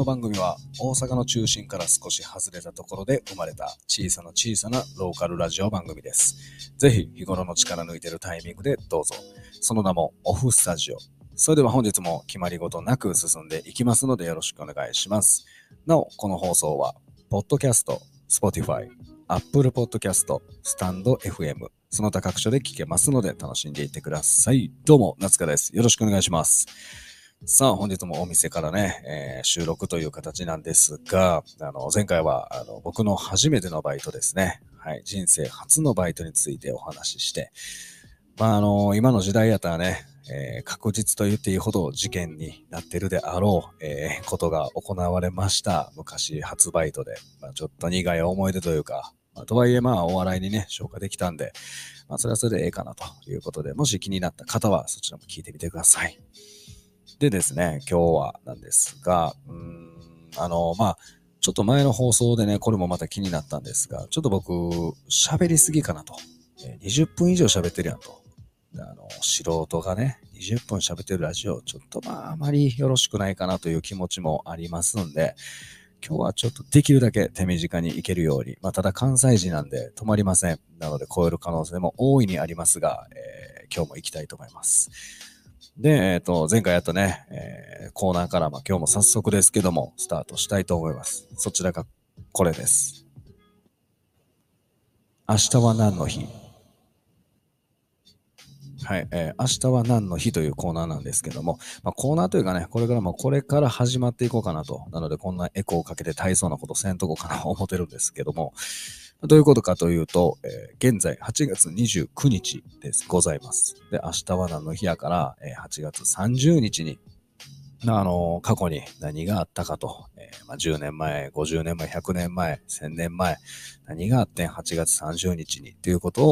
の番組は大阪の中心から少し外れたところで生まれた小さなローカルラジオ番組です。ぜひ日頃の力抜いてるタイミングでどうぞ。その名もオフスタジオ。それでは本日も決まり事なく進んでいきますのでよろしくお願いします。なおこの放送はポッドキャスト、Spotify、Apple Podcast、スタンド FM その他各所で聞けますので楽しんでいってください。どうも夏香です。よろしくお願いします。さあ本日もお店からね、収録という形なんですが、前回は僕の初めてのバイトですね、はい、人生初のバイトについてお話しして、今の時代やったらね、確実と言っていいほど事件になってるであろう、ことが行われました。昔初バイトで、ちょっと苦い思い出というか、とはいえお笑いにね消化できたんで、それはそれでええかなということで、もし気になった方はそちらも聞いてみてください。でですね、今日はなんですが、ちょっと前の放送でね、これもまた気になったんですが、ちょっと僕、喋りすぎかなと。20分以上喋ってるやんと。素人がね、20分喋ってるラジオ、ちょっとあまりよろしくないかなという気持ちもありますんで、今日はちょっとできるだけ手短に行けるように、ただ関西人なんで止まりません。なので超える可能性も大いにありますが、今日も行きたいと思います。で、前回やったね、コーナーから、今日も早速ですけども、スタートしたいと思います。そちらがこれです。明日は何の日？はい、明日は何の日というコーナーなんですけども、コーナーというかね、これから始まっていこうかなと。なので、こんなエコーをかけて大層なことせんとこかなと思ってるんですけども、どういうことかというと、現在8月29日です。ございます。で、明日は何の日やから、8月30日に、過去に何があったかと、10年前、50年前、100年前、1000年前、何があって8月30日にということ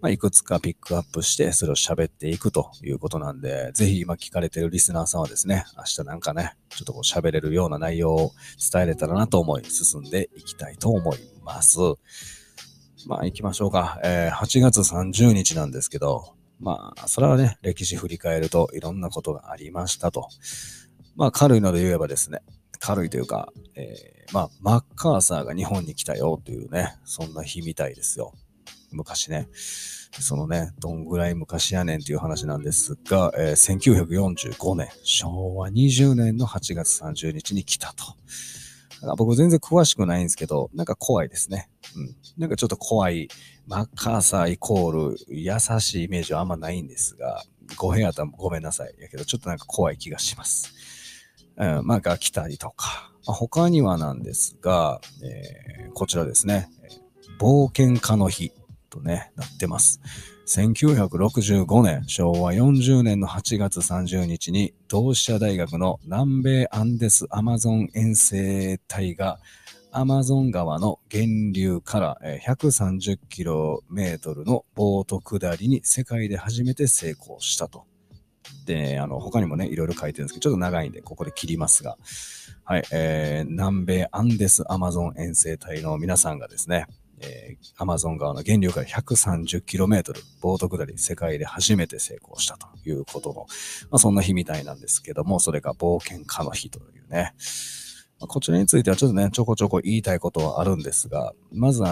を、いくつかピックアップして、それを喋っていくということなんで、ぜひ今聞かれているリスナーさんはですね、明日なんかね、ちょっと喋れるような内容を伝えれたらなと思い、進んでいきたいと思います。行きましょうか。8月30日なんですけど、それはね、歴史振り返るといろんなことがありましたと。軽いので言えばですね、軽いというか、マッカーサーが日本に来たよというね、そんな日みたいですよ。昔ね、そのね、どんぐらい昔やねんという話なんですが、1945年、昭和20年の8月30日に来たと。僕全然詳しくないんですけど、怖いですね。ちょっと怖い、マッカーサーイコール優しいイメージはあんまないんですが、語弊あったらごめんなさい。やけど、ちょっと怖い気がします。が来たりとか、他にはなんですが、こちらですね、冒険家の日とね、なってます。1965年、昭和40年の8月30日に、同志社大学の南米アンデスアマゾン遠征隊が、アマゾン川の源流から130キロメートルのボート下りに世界で初めて成功したと。で、他にもね、いろいろ書いてるんですけど、ちょっと長いんで、ここで切りますが、はい、南米アンデスアマゾン遠征隊の皆さんがですね、アマゾン川の源流から 130km ボート下り世界で初めて成功したということの、そんな日みたいなんですけども、それが冒険家の日というね、こちらについてはちょっとねちょこちょこ言いたいことはあるんですが、まず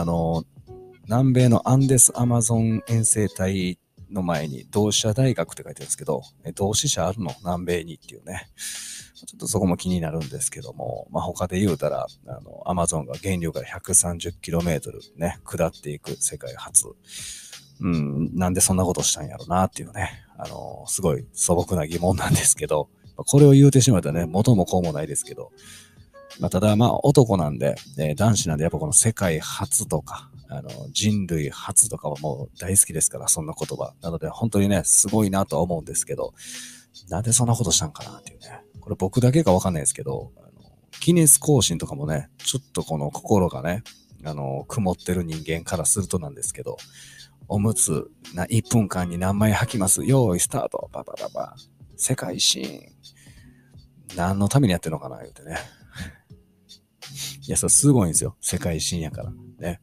南米のアンデスアマゾン遠征隊の前に同志社大学って書いてるんですけど、同志社あるの南米にっていうね、ちょっとそこも気になるんですけども、他で言うたらアマゾンが源流から 130km ね下っていく世界初、なんでそんなことしたんやろうなっていうね、すごい素朴な疑問なんですけど、これを言うてしまったらね元も子もないですけど、ただ男なんで、男子なんでやっぱこの世界初とか人類初とかはもう大好きですから、そんな言葉なので本当にねすごいなとは思うんですけど、なんでそんなことしたんかなっていうね、これ僕だけかわかんないですけど、ギネス更新とかもねちょっとこの心がね曇ってる人間からするとなんですけど、おむつな1分間に何枚履きます、用意スタート、ババババ世界新、何のためにやってるのかな言うてねいや、それすごいんですよ。世界新やからね。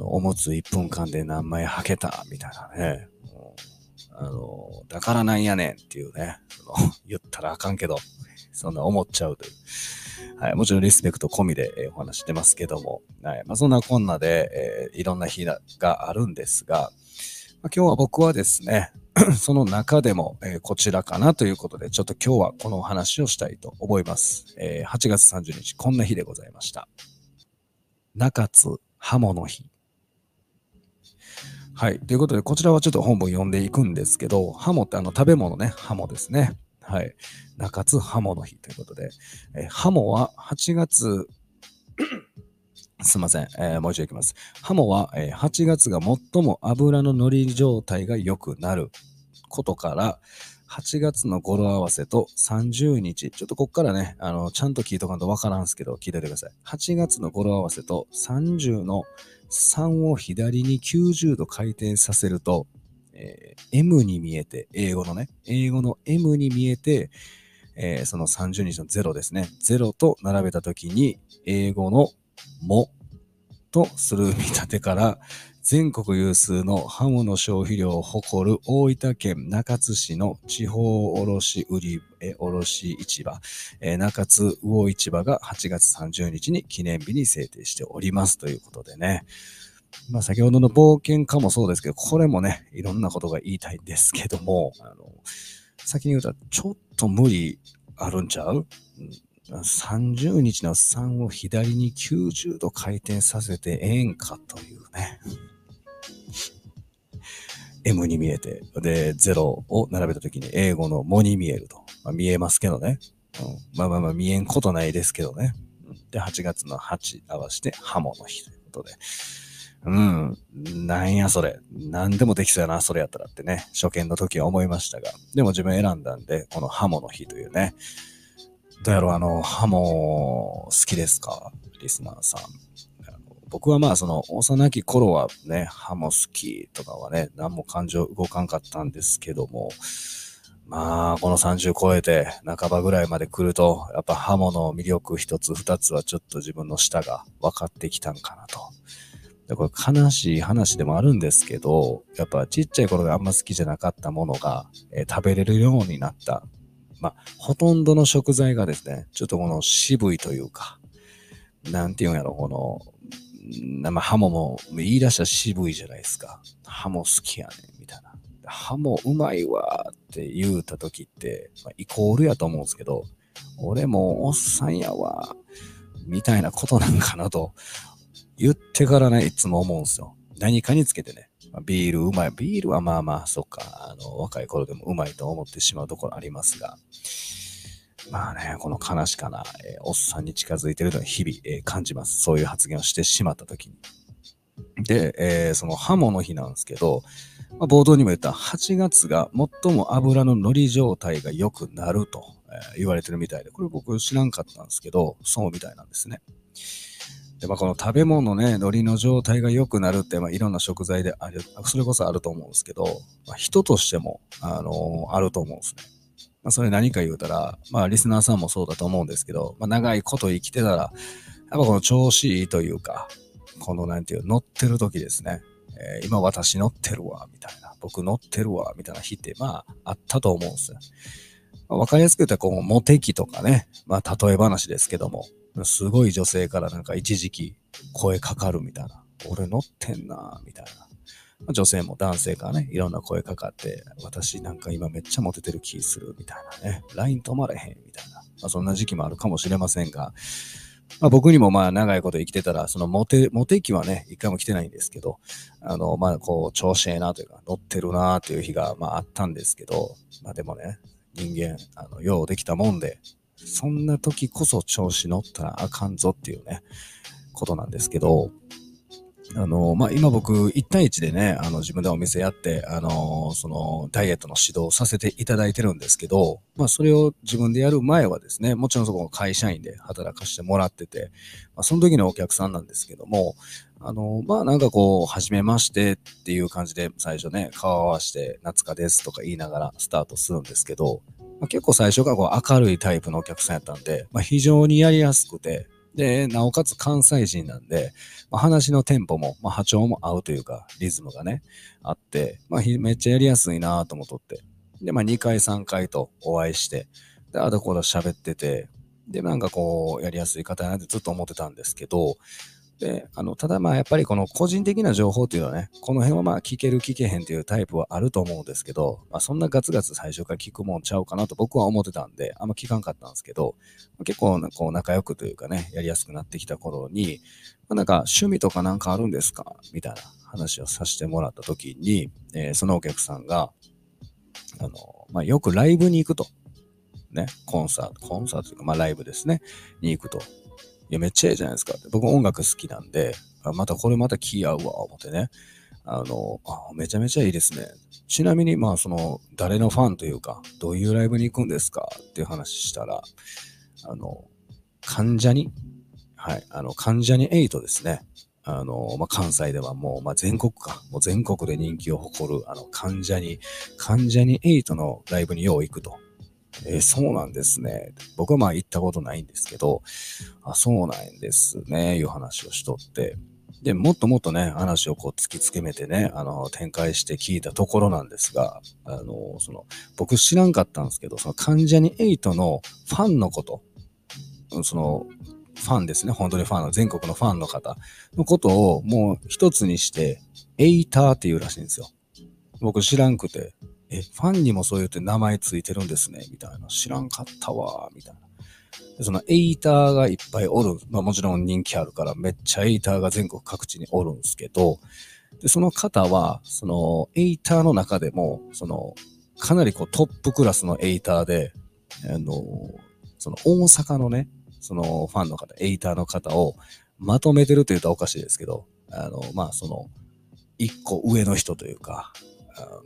おむつ1分間で何枚履けたみたいなね。だからなんやねんっていうね。言ったらあかんけど、そんな思っちゃうという。はい、もちろんリスペクト込みで、お話してますけども、はい、まあ、そんなこんなで、いろんな日があるんですが、まあ、今日は僕はですねその中でも、こちらかなということで、ちょっと今日はこのお話をしたいと思います。8月30日こんな日でございました。中津ハモの日。はい、ということでこちらはちょっと本文読んでいくんですけど、ハモって食べ物ね、ハモですね。はい、中津ハモの日ということで、ハモは8月すいません、もう一度いきます。ハモは、8月が最も脂の乗り状態が良くなることから、8月の語呂合わせと30日、ちょっとこっからね、ちゃんと聞いとかんとわからんすけど、聞いておいてください。8月の語呂合わせと30の3を左に90度回転させると、M に見えて、英語の M に見えて、その30日の0ですね、0と並べたときに英語のもとする見立てから、全国有数のハモの消費量を誇る大分県中津市の地方卸売市場、中津魚市場が8月30日に記念日に制定しておりますということでね。まあ、先ほどの冒険家もそうですけど、これもね、いろんなことが言いたいんですけども、先に言うとちょっと無理あるんちゃう？30日の3を左に90度回転させてええんかというね。M に見えて、で、0を並べたときに英語のもに見えると。まあ、見えますけどね。うん、まあ見えんことないですけどね。で、8月の8合わせてハモの日ということで。うん。なんやそれ。何でもできそうやな、それやったらってね。初見の時は思いましたが。でも自分選んだんで、このハモの日というね。どうやろう、ハモ好きですか、リスナーさん。僕はまあ、幼き頃はね、ハモ好きとかはね、何も感情動かんかったんですけども、まあ、この30超えて半ばぐらいまで来ると、やっぱハモの魅力一つ二つはちょっと自分の舌が分かってきたんかなと。で、これ悲しい話でもあるんですけど、やっぱちっちゃい頃であんま好きじゃなかったものが、食べれるようになった。まあ、ほとんどの食材がですね、ちょっとこの渋いというか、なんていうんやろ、まあ、ハモも言い出したら渋いじゃないですか。ハモ好きやねん、みたいな。ハモうまいわって言うた時って、まあ、イコールやと思うんですけど、俺もおっさんやわ、みたいなことなんかなと。言ってからね、いつも思うんですよ。何かにつけてね。ビールうまい。ビールはまあまあ、そっか。若い頃でもうまいと思ってしまうところありますが。まあね、この悲しかな、おっさんに近づいてるのを日々、感じます。そういう発言をしてしまったときに。で、そのハモの日なんですけど、まあ、冒頭にも言った8月が最も脂の乗り状態が良くなると、言われてるみたいで、これ僕知らんかったんですけど、そうみたいなんですね。で、まあ、この食べ物ね、海苔の状態が良くなるって、まあ、いろんな食材である、それこそあると思うんですけど、まあ、人としても、あると思うんですね。まあ、それ何か言うたら、まあ、リスナーさんもそうだと思うんですけど、まあ、長いこと生きてたら、やっぱこの調子いいというか、このなんていう、乗ってる時ですね。今私乗ってるわ、みたいな。僕乗ってるわ、みたいな日って、まあ、あったと思うんですよ。まあ、わかりやすく言ったら、こう、モテ期とかね、まあ、例え話ですけども、すごい女性からなんか一時期声かかるみたいな。俺乗ってんなみたいな。女性も男性からね、いろんな声かかって、私なんか今めっちゃモテてる気するみたいなね。LINE 止まれへんみたいな。まあ、そんな時期もあるかもしれませんが、まあ、僕にもまあ長いこと生きてたら、そのモテ期はね、一回も来てないんですけど、まあこう調子ええなというか、乗ってるなという日がまああったんですけど、まあでもね、人間、ようできたもんで、そんな時こそ調子乗ったらあかんぞっていうね、ことなんですけど、まあ、今僕、1対1でね、自分でお店やって、その、ダイエットの指導をさせていただいてるんですけど、まあ、それを自分でやる前はですね、もちろんそこの会社員で働かしてもらってて、まあ、その時のお客さんなんですけども、まあ、なんかこう、初めましてっていう感じで、最初ね、顔合わせて、夏香ですとか言いながらスタートするんですけど、まあ、結構最初からこう明るいタイプのお客さんやったんで、まあ、非常にやりやすくて、で、なおかつ関西人なんで、まあ、話のテンポも、まあ、波長も合うというか、リズムがね、あって、まあ、めっちゃやりやすいなぁと思っとって。で、まあ、2回3回とお会いして、で、あだこだ喋ってて、で、なんかこうやりやすい方やなってずっと思ってたんですけど、で、ただまあやっぱりこの個人的な情報っていうのはね、この辺はまあ聞ける聞けへんっていうタイプはあると思うんですけど、まあ、そんなガツガツ最初から聞くもんちゃうかなと僕は思ってたんで、あんま聞かんかったんですけど、結構こう仲良くというかね、やりやすくなってきた頃に、まあ、なんか趣味とかなんかあるんですかみたいな話をさせてもらった時に、そのお客さんが、まあ、よくライブに行くと。ね、コンサートというか、まあライブですね、に行くと。いや、めっちゃいいじゃないですかって。僕音楽好きなんで、また気合うわ、思ってね。めちゃめちゃいいですね。ちなみに、まあその、誰のファンというか、どういうライブに行くんですかっていう話したら、関ジャニ8ですね。まあ、関西ではもう、まあ、全国で人気を誇る、関ジャニ8のライブによう行くと。そうなんですね。僕はまあ行ったことないんですけど、あ、そうなんですね、いう話をしとって。で、もっともっとね、話をこう突き詰めてね、展開して聞いたところなんですが、僕知らんかったんですけど、その関ジャニ8のファンのこと、その、ファンですね、本当にファンの、全国のファンの方のことをもう一つにして、エイターっていうらしいんですよ。僕知らんくて。ファンにもそういうって名前ついてるんですね、みたいな。知らんかったわ、みたいな。で、そのエイターがいっぱいおる。まあもちろん人気あるから、めっちゃエイターが全国各地におるんですけど、で、その方は、そのエイターの中でも、その、かなりこうトップクラスのエイターで、その大阪のね、そのファンの方、エイターの方をまとめてるというとおかしいですけど、まあその、一個上の人というか、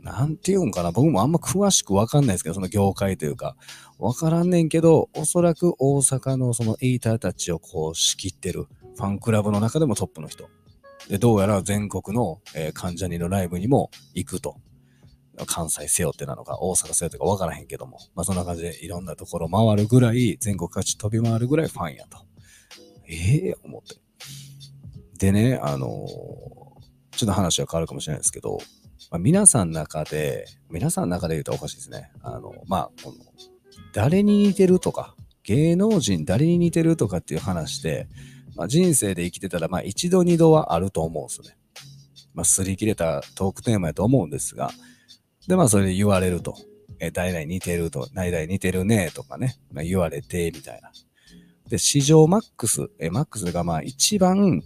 なんて言うんかな、僕もあんま詳しくわかんないですけど、その業界というか、わからんねんけど、おそらく大阪のそのエイターたちをこう仕切ってる、ファンクラブの中でもトップの人。で、どうやら全国の、関ジャニのライブにも行くと。関西背負ってなのか、大阪背負ってかわからへんけども、まあそんな感じでいろんなところ回るぐらい、全国各地飛び回るぐらいファンやと。思って。でね、ちょっと話は変わるかもしれないですけど、まあ、皆さんの中で言うとおかしいですね。この、誰に似てるとか、芸能人誰に似てるとかっていう話で、まあ、人生で生きてたら、まあ、一度二度はあると思うんですよね。まあ、擦り切れたトークテーマやと思うんですが、で、まあ、それで言われると、誰々似てると、何々似てるね、とかね、まあ、言われて、みたいな。で、史上マックスが、まあ、一番、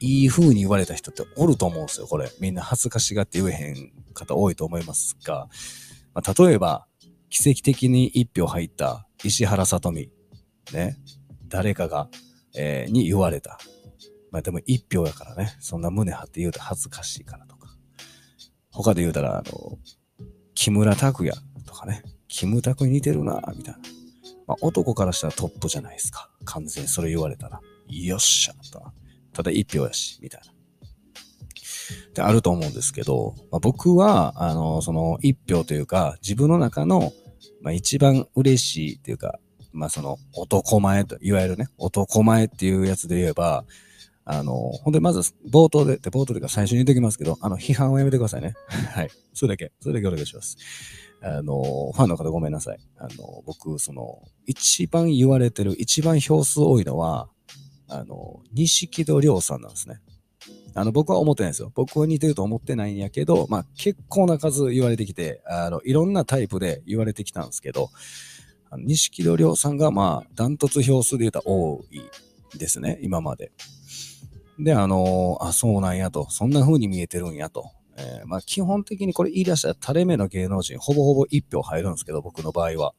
いい風に言われた人っておると思うんですよ、これ。みんな恥ずかしがって言えへん方多いと思いますが、まあ、例えば、奇跡的に一票入った石原さとみ、ね、誰かが、に言われた。まあ、でも一票やからね、そんな胸張って言うと恥ずかしいからとか。他で言うたら、木村拓哉とかね、キムタクに似てるな、みたいな。まあ、男からしたらトップじゃないですか。完全にそれ言われたら。よっしゃと。ただ一票やし、みたいな。ってあると思うんですけど、まあ、僕は、その一票というか、自分の中の、まあ、一番嬉しいというか、まあ、その男前と、いわゆるね、男前っていうやつで言えば、本当にまず冒頭で最初に言っておきますけど、批判をやめてくださいね。はい。それだけお願いします。ファンの方ごめんなさい。僕、その、一番言われてる、一番票数多いのは、錦戸亮さんなんですね。僕は思ってないんですよ。僕は似てると思ってないんやけど、まあ結構な数言われてきて、いろんなタイプで言われてきたんですけど、錦戸亮さんがまあダントツ票数で言うと多いですね、今まで。で、そうなんやと、そんな風に見えてるんやと。まあ基本的にこれ言い出したら垂れ目の芸能人、ほぼほぼ一票入るんですけど、僕の場合は。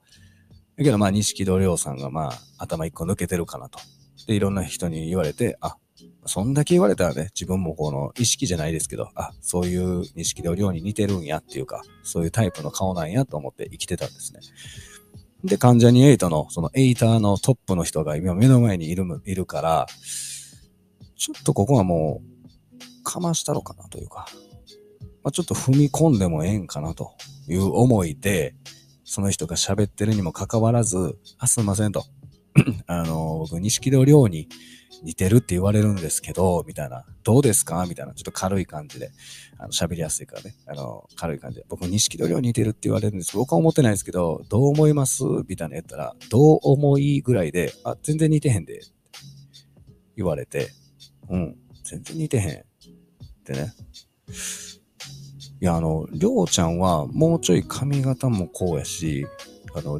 だけどまあ錦戸亮さんがまあ頭一個抜けてるかなと。で、いろんな人に言われて、あ、そんだけ言われたらね、自分もこの意識じゃないですけど、あ、そういう錦戸亮に似てるんやっていうか、そういうタイプの顔なんやと思って生きてたんですね。で、関ジャニ8の、そのエイターのトップの人が今目の前にいるから、ちょっとここはもう、かましたろかなというか、まあ、ちょっと踏み込んでもええんかなという思いで、その人が喋ってるにもかかわらず、あ、すいませんと。僕、錦戸亮に似てるって言われるんですけど、みたいな、どうですかみたいな、ちょっと軽い感じで、喋りやすいからね、軽い感じで、僕、錦戸亮似てるって言われるんです。僕は思ってないですけど、どう思いますみたいなやったら、どう思いぐらいで、あ、全然似てへんで、言われて、うん、全然似てへん。ってね。いや、亮ちゃんは、もうちょい髪型もこうやし、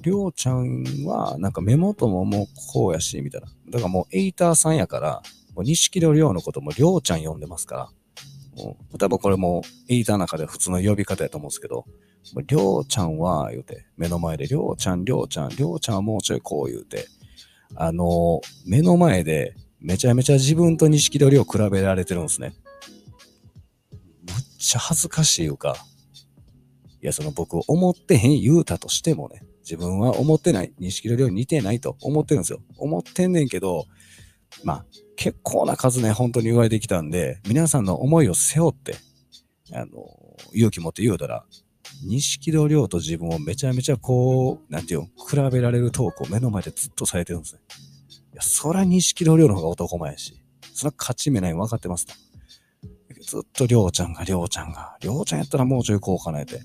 亮ちゃんは、なんか目元ももうこうやし、みたいな。だからもう、エイターさんやから、錦戸亮のことも亮ちゃん呼んでますから、もう多分これも、エイターの中で普通の呼び方やと思うんですけど、亮ちゃんは、言うて、目の前で、亮ちゃんはもうちょいこう言うて、目の前で、めちゃめちゃ自分と錦戸亮を比べられてるんですね。むっちゃ恥ずかしいいうか、いや、僕、思ってへん言うたとしてもね、自分は思ってない、錦戸亮に似てないと思ってるんですよ。思ってんねんけど、まあ、結構な数ね、本当に言われてきたんで、皆さんの思いを背負って、勇気持って言うたら、錦戸亮と自分をめちゃめちゃこう、なんていうの、比べられるトークを目の前でずっとされてるんですね。いや、そら錦戸亮の方が男前やし、そら勝ち目ないの分かってますと。ずっと亮ちゃんやったらもうちょいこうかなえて。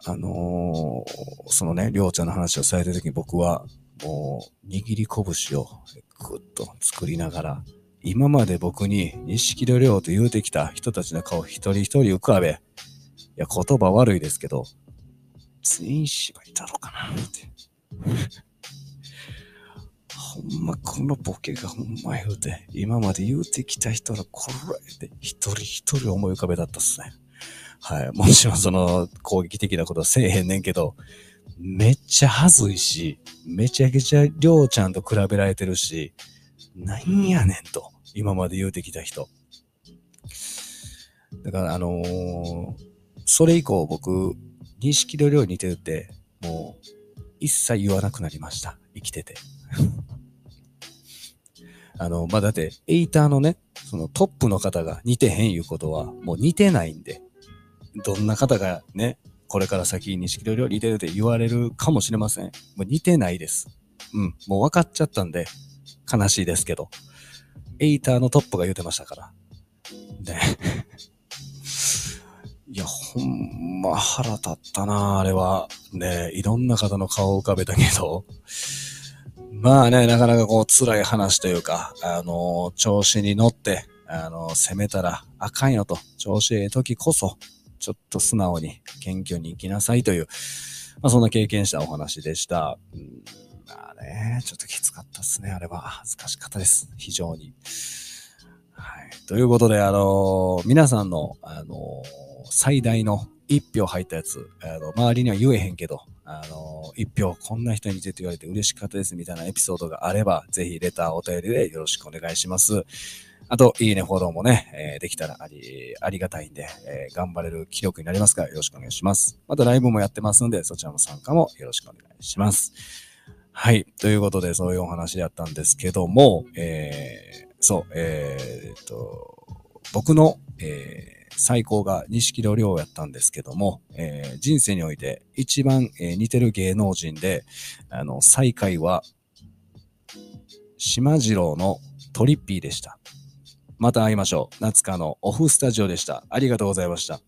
そのね、りょうちゃんの話をされてるときに僕は、もう、握り拳をぐっと作りながら、今まで僕に、錦戸亮と言うてきた人たちの顔一人一人浮かべ、いや、言葉悪いですけど、全員芝居だろうかな、って。ほんま、このボケがほんま言うて、今まで言うてきた人のこらえて、一人一人思い浮かべだったっすね。はい。もちろん攻撃的なことはせえへんねんけど、めっちゃ恥ずいし、めちゃくちゃりょうちゃんと比べられてるし、なんやねんと、今まで言うてきた人。だから、それ以降僕、錦戸亮に似てるって、もう、一切言わなくなりました。生きてて。まあ、だって、エイターのね、トップの方が似てへんいうことは、もう似てないんで、どんな方がね、これから先、錦戸亮似てるって言われるかもしれません。もう似てないです。うん。もう分かっちゃったんで、悲しいですけど。エイターのトップが言うてましたから。で、いや、ほんま腹立ったな、あれは。ね、いろんな方の顔を浮かべたけど。まあね、なかなかこう、辛い話というか、調子に乗って、攻めたらあかんよと。調子ええ時こそ、ちょっと素直に謙虚に生きなさいという、まあそんな経験したお話でした。まあね、ちょっときつかったですね。あれは恥ずかしかったです。非常に。はい。ということで、皆さんの、最大の一票入ったやつ、周りには言えへんけど、一票こんな人に似てって言われて嬉しかったですみたいなエピソードがあれば、ぜひレターお便りでよろしくお願いします。あと、いいね、フォローもね、できたらありがたいんで、頑張れる気力になりますから、よろしくお願いします。またライブもやってますんで、そちらの参加もよろしくお願いします。はい。ということで、そういうお話だったんですけども、僕の、最高が錦戸亮やったんですけども、人生において一番、似てる芸能人で、最下位は、島次郎のトリッピーでした。また会いましょう。夏香のオフスタジオでした。ありがとうございました。